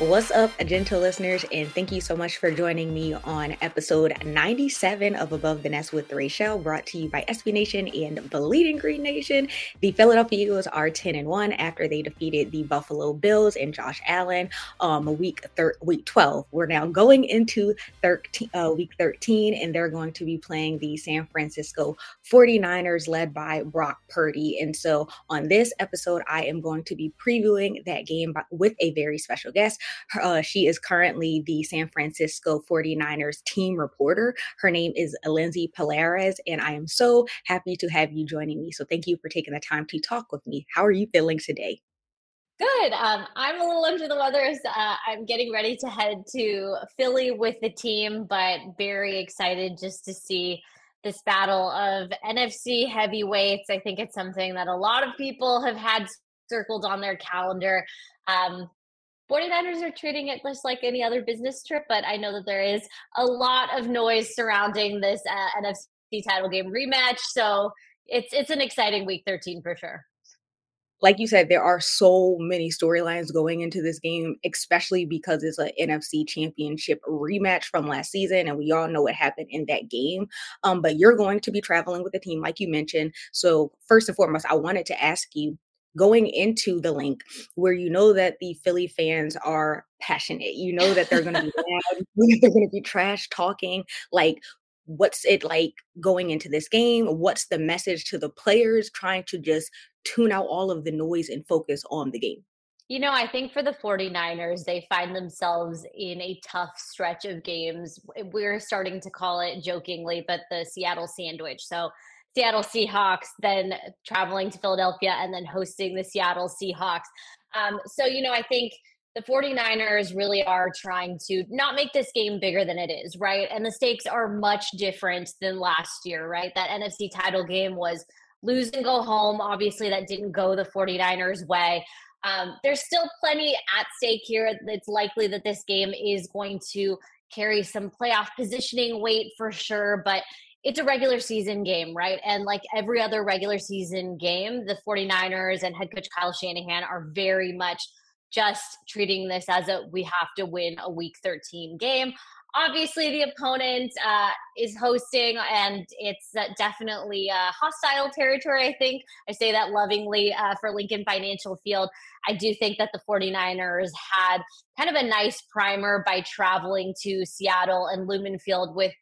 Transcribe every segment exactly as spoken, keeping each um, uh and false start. What's up, gentle listeners, and thank you so much for joining me on episode ninety-seven of Above the Nest with Raichele, brought to you by S B Nation and Bleeding Green Nation. The Philadelphia Eagles are ten and one after they defeated the Buffalo Bills and Josh Allen um, week thir- week twelve. We're now going into thirteen, uh, week thirteen, and they're going to be playing the San Francisco forty-niners led by Brock Purdy. And so on this episode, I am going to be previewing that game by- with a very special guest. Uh, she is currently the San Francisco forty-niners team reporter. Her name is Lindsay Pallares, and I am so happy to have you joining me. So thank you for taking the time to talk with me. How are you feeling today? Good. Um, I'm a little under the weather. Uh, I'm getting ready to head to Philly with the team, but very excited just to see this battle of N F C heavyweights. I think it's something that a lot of people have had circled on their calendar. Um, forty-niners are treating it just like any other business trip, but I know that there is a lot of noise surrounding this uh, N F C title game rematch. So it's it's an exciting week thirteen for sure. Like you said, there are so many storylines going into this game, especially because it's an N F C championship rematch from last season, and we all know what happened in that game. Um, but you're going to be traveling with a team, like you mentioned. So first and foremost, I wanted to ask you, going into the Linc, where you know that the Philly fans are passionate, you know that they're going to be loud, you know they're going to be trash talking. Like, what's it like going into this game? What's the message to the players, trying to just tune out all of the noise and focus on the game? You know, I think for the forty-niners, they find themselves in a tough stretch of games. We're starting to call it jokingly, but the Seattle sandwich. So Seattle Seahawks, then traveling to Philadelphia, and then hosting the Seattle Seahawks. Um, so, you know, I think the forty-niners really are trying to not make this game bigger than it is, right? And the stakes are much different than last year, right? That N F C title game was lose and go home. Obviously, that didn't go the forty-niners way. Um, there's still plenty at stake here. It's likely that this game is going to carry some playoff positioning weight for sure, but it's a regular season game, right? And like every other regular season game, the forty-niners and head coach Kyle Shanahan are very much just treating this as a, we have to win a week thirteen game. Obviously the opponent uh, is hosting, and it's definitely uh, hostile territory, I think. I say that lovingly uh, for Lincoln Financial Field. I do think that the forty-niners had kind of a nice primer by traveling to Seattle and Lumen Field with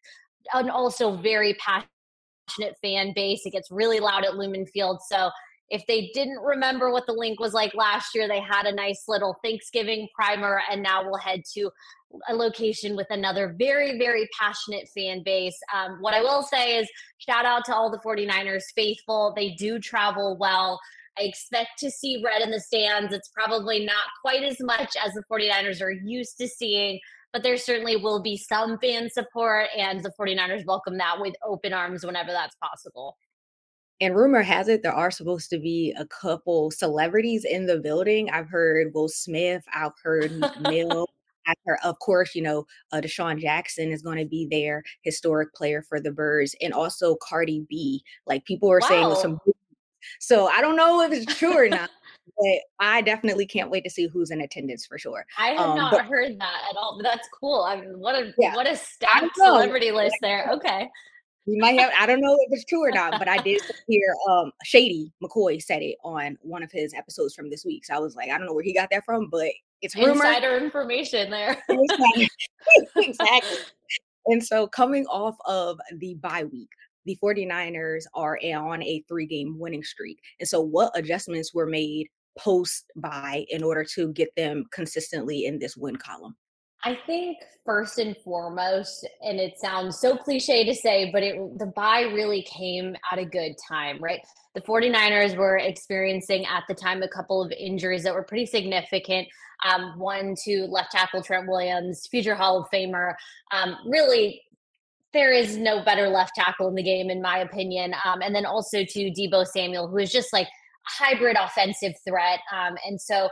an also very passionate fan base. It gets really loud at Lumen Field. So if they didn't remember what the Linc was like last year, they had a nice little Thanksgiving primer, and now we'll head to a location with another very, very passionate fan base. Um, what I will say is shout out to all the forty-niners faithful. They do travel well. I expect to see red in the stands. It's probably not quite as much as the forty-niners are used to seeing, but there certainly will be some fan support, and the forty-niners welcome that with open arms whenever that's possible. And rumor has it there are supposed to be a couple celebrities in the building. I've heard Will Smith. I've heard Meek Mill. I've heard, of course, you know, uh, Deshaun Jackson is going to be there, historic player for the Birds, and also Cardi B. Like people are wow. saying some. So I don't know if it's true or not. But I definitely can't wait to see who's in attendance for sure. I have um, not but, heard that at all. But that's cool. I mean, what a yeah. what a stacked celebrity list there. Okay. You might have, I don't know if it's true or not, but I did hear um, Shady McCoy said it on one of his episodes from this week. So I was like, I don't know where he got that from, but it's rumor. Insider information there. Exactly. And so coming off of the bye week, the 49ers are on a three-game winning streak. And so what adjustments were made post-bye in order to get them consistently in this win column? I think first and foremost, and it sounds so cliche to say, but it, the bye really came at a good time, right? The 49ers were experiencing at the time a couple of injuries that were pretty significant. Um, one to left tackle Trent Williams, future Hall of Famer. Um, really, there is no better left tackle in the game, in my opinion. Um, and then also to Debo Samuel, who is just like a hybrid offensive threat. Um, and so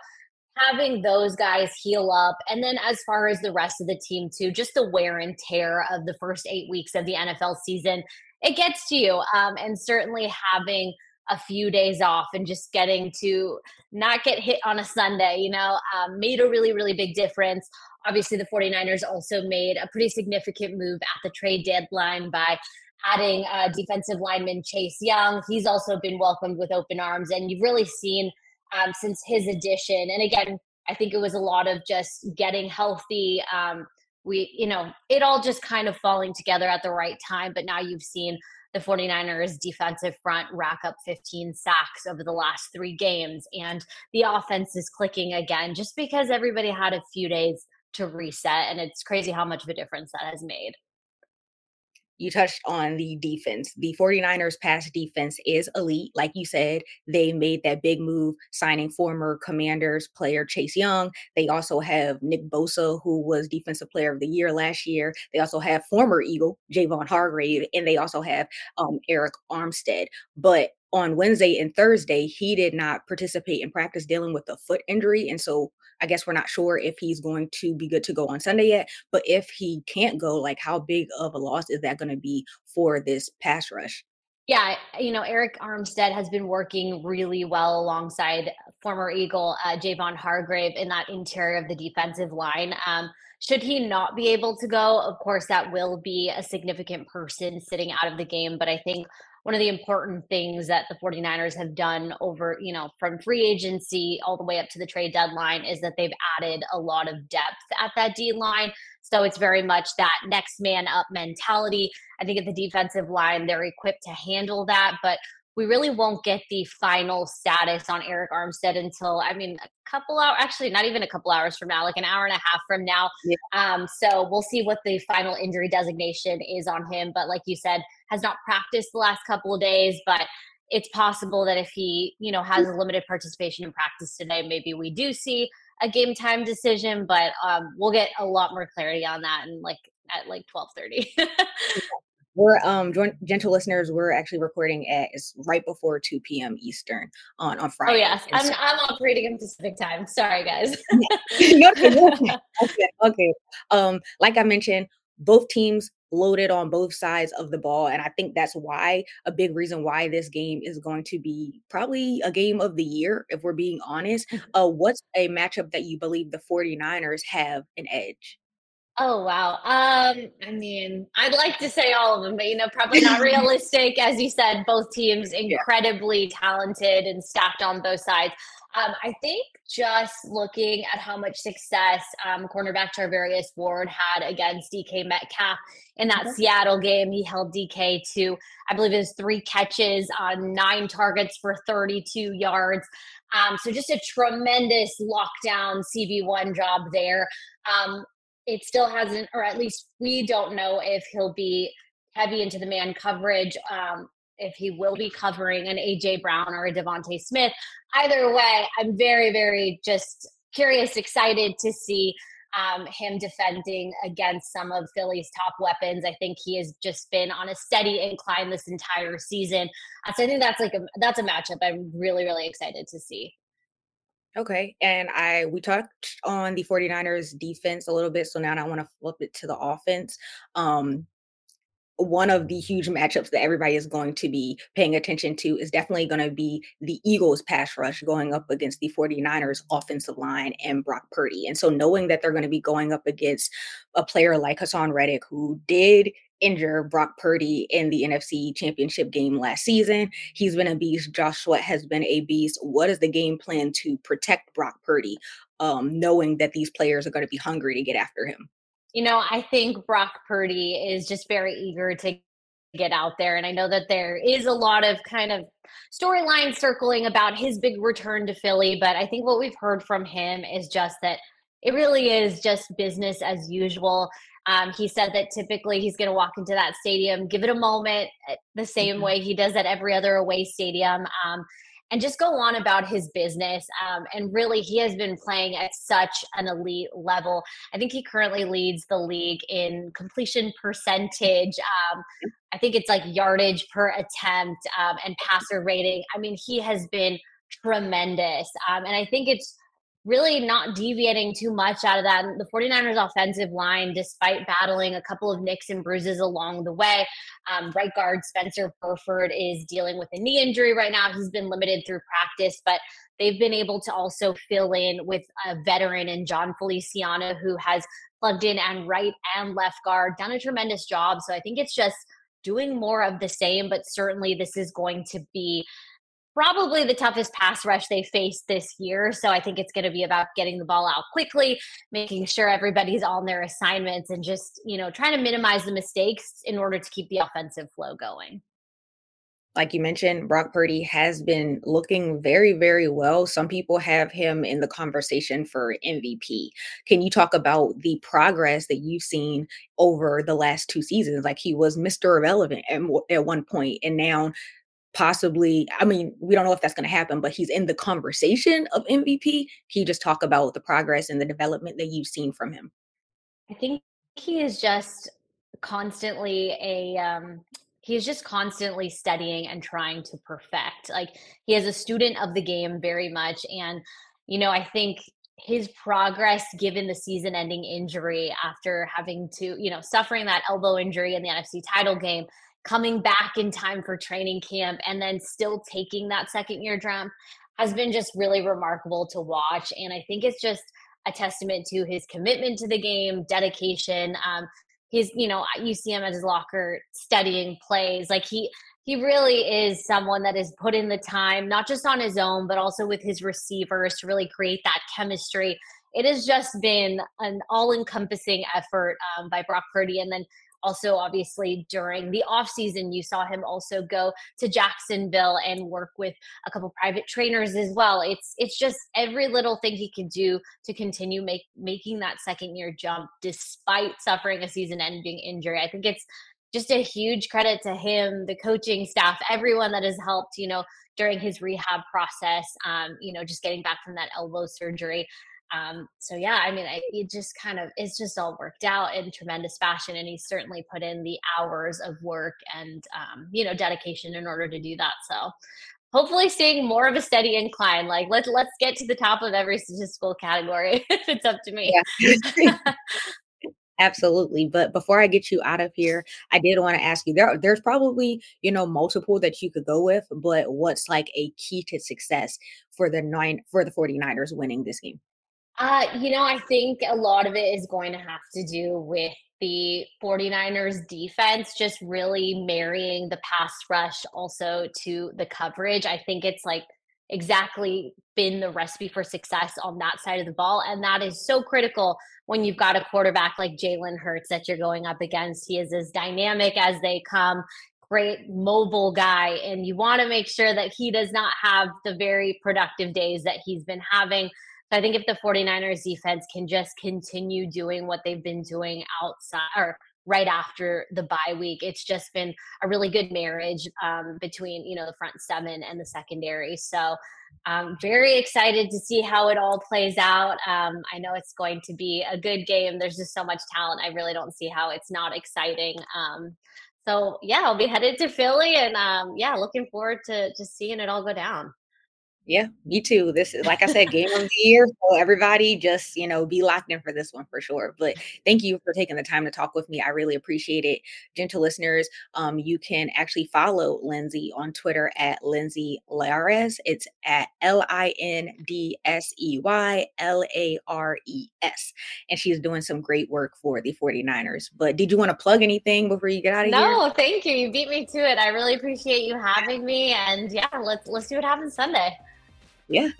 having those guys heal up. And then as far as the rest of the team too, just the wear and tear of the first eight weeks of the N F L season, it gets to you. Um, and certainly having a few days off and just getting to not get hit on a Sunday, you know, um, made a really, really big difference. Obviously the 49ers also made a pretty significant move at the trade deadline by adding uh, defensive lineman Chase Young. He's also been welcomed with open arms, and you've really seen Um, since his addition. And again, I think it was a lot of just getting healthy. Um, we, you know, it all just kind of falling together at the right time. But now you've seen the 49ers defensive front rack up fifteen sacks over the last three games. And the offense is clicking again, just because everybody had a few days to reset. And it's crazy how much of a difference that has made. You touched on the defense. The 49ers pass defense is elite. Like you said, they made that big move signing former Commanders player Chase Young. They also have Nick Bosa, who was Defensive Player of the Year last year. They also have former Eagle Javon Hargrave, and they also have um, Eric Armstead. But on Wednesday and Thursday, he did not participate in practice dealing with a foot injury. And so I guess we're not sure if he's going to be good to go on Sunday yet. But if he can't go, like how big of a loss is that going to be for this pass rush? Yeah, you know, Eric Armstead has been working really well alongside former Eagle uh, Javon Hargrave in that interior of the defensive line. Um, should he not be able to go, of course, that will be a significant person sitting out of the game. But I think one of the important things that the 49ers have done over, you know, from free agency all the way up to the trade deadline is that they've added a lot of depth at that D line. So it's very much that next man up mentality. I think at the defensive line, they're equipped to handle that, but we really won't get the final status on Eric Armstead until, I mean, a couple hours, actually not even a couple hours from now, like an hour and a half from now. Yeah. Um, so we'll see what the final injury designation is on him. But like you said, has not practiced the last couple of days, but it's possible that if he, you know, has a limited participation in practice today, maybe we do see a game time decision, but um, we'll get a lot more clarity on that in like at like twelve thirty. We're um, joint, gentle listeners. We're actually recording at it's right before two p.m. Eastern on, on Friday. Oh yes, I'm so- I'm operating in Pacific time. Sorry guys. okay, okay. Um, like I mentioned, both teams loaded on both sides of the ball, and I think that's why a big reason why this game is going to be probably a game of the year, if we're being honest. Uh, what's a matchup that you believe the 49ers have an edge? Oh, wow. Um, I mean, I'd like to say all of them, but, you know, probably not realistic. As you said, both teams incredibly talented and stacked on both sides. Um, I think just looking at how much success um, cornerback Tarverius Ward had against D K Metcalf in that mm-hmm. Seattle game, he held D K to, I believe it was three catches on nine targets for thirty-two yards. Um, so just a tremendous lockdown C B one job there. Um, it still hasn't, or at least we don't know if he'll be heavy into the man coverage, um, if he will be covering an A J. Brown or a Devontae Smith. Either way, I'm very, very just curious, excited to see um, him defending against some of Philly's top weapons. I think he has just been on a steady incline this entire season. So I think that's like a, that's a matchup I'm really, really excited to see. Okay. And I, we talked on the 49ers defense a little bit. So now I want to flip it to the offense. Um, one of the huge matchups that everybody is going to be paying attention to is definitely going to be the Eagles pass rush going up against the 49ers offensive line and Brock Purdy. And so knowing that they're going to be going up against a player like Hassan Reddick, who did injure Brock Purdy in the N F C Championship game last season. He's been a beast. Josh Sweat has been a beast. What is the game plan to protect Brock Purdy, um, knowing that these players are going to be hungry to get after him? You know, I think Brock Purdy is just very eager to get out there. And I know that there is a lot of kind of storyline circling about his big return to Philly, but I think what we've heard from him is just that it really is just business as usual. Um, he said that typically he's going to walk into that stadium, give it a moment the same mm-hmm. way he does at every other away stadium, um, and just go on about his business. Um, and really, he has been playing at such an elite level. I think he currently leads the league in completion percentage. Um, I think it's like yardage per attempt um, and passer rating. I mean, he has been tremendous. Um, and I think it's really not deviating too much out of that. The 49ers offensive line, despite battling a couple of nicks and bruises along the way, um, right guard Spencer Burford is dealing with a knee injury right now. He's been limited through practice, but they've been able to also fill in with a veteran in John Feliciano, who has plugged in and right and left guard, done a tremendous job. So I think it's just doing more of the same, but certainly this is going to be probably the toughest pass rush they faced this year. So I think it's going to be about getting the ball out quickly, making sure everybody's on their assignments, and just, you know, trying to minimize the mistakes in order to keep the offensive flow going. Like you mentioned, Brock Purdy has been looking very, very well. Some people have him in the conversation for M V P. Can you talk about the progress that you've seen over the last two seasons? Like, he was Mister Irrelevant at, at one point, and now possibly, I mean, we don't know if that's going to happen, but he's in the conversation of M V P. Can you just talk about the progress and the development that you've seen from him? I think he is just constantly a, um, he is just constantly studying and trying to perfect. Like, he is a student of the game very much. And, you know, I think his progress, given the season-ending injury after having to, you know, suffering that elbow injury in the N F C title game, coming back in time for training camp, and then still taking that second year jump, has been just really remarkable to watch. And I think it's just a testament to his commitment to the game, dedication. Um, his, you know, you see him at his locker studying plays. Like, he, he really is someone that has put in the time, not just on his own, but also with his receivers to really create that chemistry. It has just been an all-encompassing effort um, by Brock Purdy. And then also, obviously, during the offseason, you saw him also go to Jacksonville and work with a couple private trainers as well. It's it's just every little thing he can do to continue make, making that second-year jump despite suffering a season-ending injury. I think it's just a huge credit to him, the coaching staff, everyone that has helped, you know, during his rehab process, um, you know, just getting back from that elbow surgery. Um, so yeah, I mean, I, it just kind of, it's just all worked out in tremendous fashion. And he certainly put in the hours of work and, um, you know, dedication in order to do that. So hopefully seeing more of a steady incline. Like, let's, let's get to the top of every statistical category if it's up to me. Yeah. Absolutely. But before I get you out of here, I did want to ask you, there, there's probably, you know, multiple that you could go with, but what's like a key to success for the nine, for the 49ers winning this game? Uh, you know, I think a lot of it is going to have to do with the 49ers defense, just really marrying the pass rush also to the coverage. I think it's like exactly been the recipe for success on that side of the ball. And that is so critical when you've got a quarterback like Jalen Hurts that you're going up against. He is as dynamic as they come, great mobile guy. And you want to make sure that he does not have the very productive days that he's been having. So I think if the 49ers defense can just continue doing what they've been doing outside or right after the bye week, it's just been a really good marriage um, between, you know, the front seven and the secondary. So I'm very excited to see how it all plays out. Um, I know it's going to be a good game. There's just so much talent. I really don't see how it's not exciting. Um, so yeah, I'll be headed to Philly and um, yeah, looking forward to just seeing it all go down. Yeah, me too. This is, like I said, game of the year. So everybody just, you know, be locked in for this one for sure. But thank you for taking the time to talk with me. I really appreciate it. Gentle listeners, um, you can actually follow Lindsay on Twitter at Lindsay Pallares. It's at L I N D S E Y L A R E S. And she's doing some great work for the forty-niners. But did you want to plug anything before you get out of no, here? No, thank you. You beat me to it. I really appreciate you having me. And yeah, let's let's see what happens Sunday. Yeah.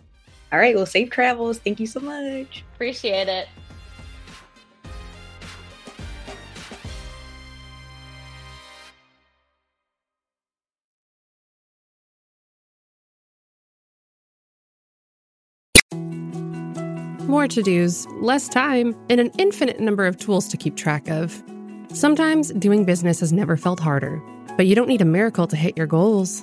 All right. Well, safe travels. Thank you so much. Appreciate it. More to-dos, less time, and an infinite number of tools to keep track of. Sometimes doing business has never felt harder, but you don't need a miracle to hit your goals.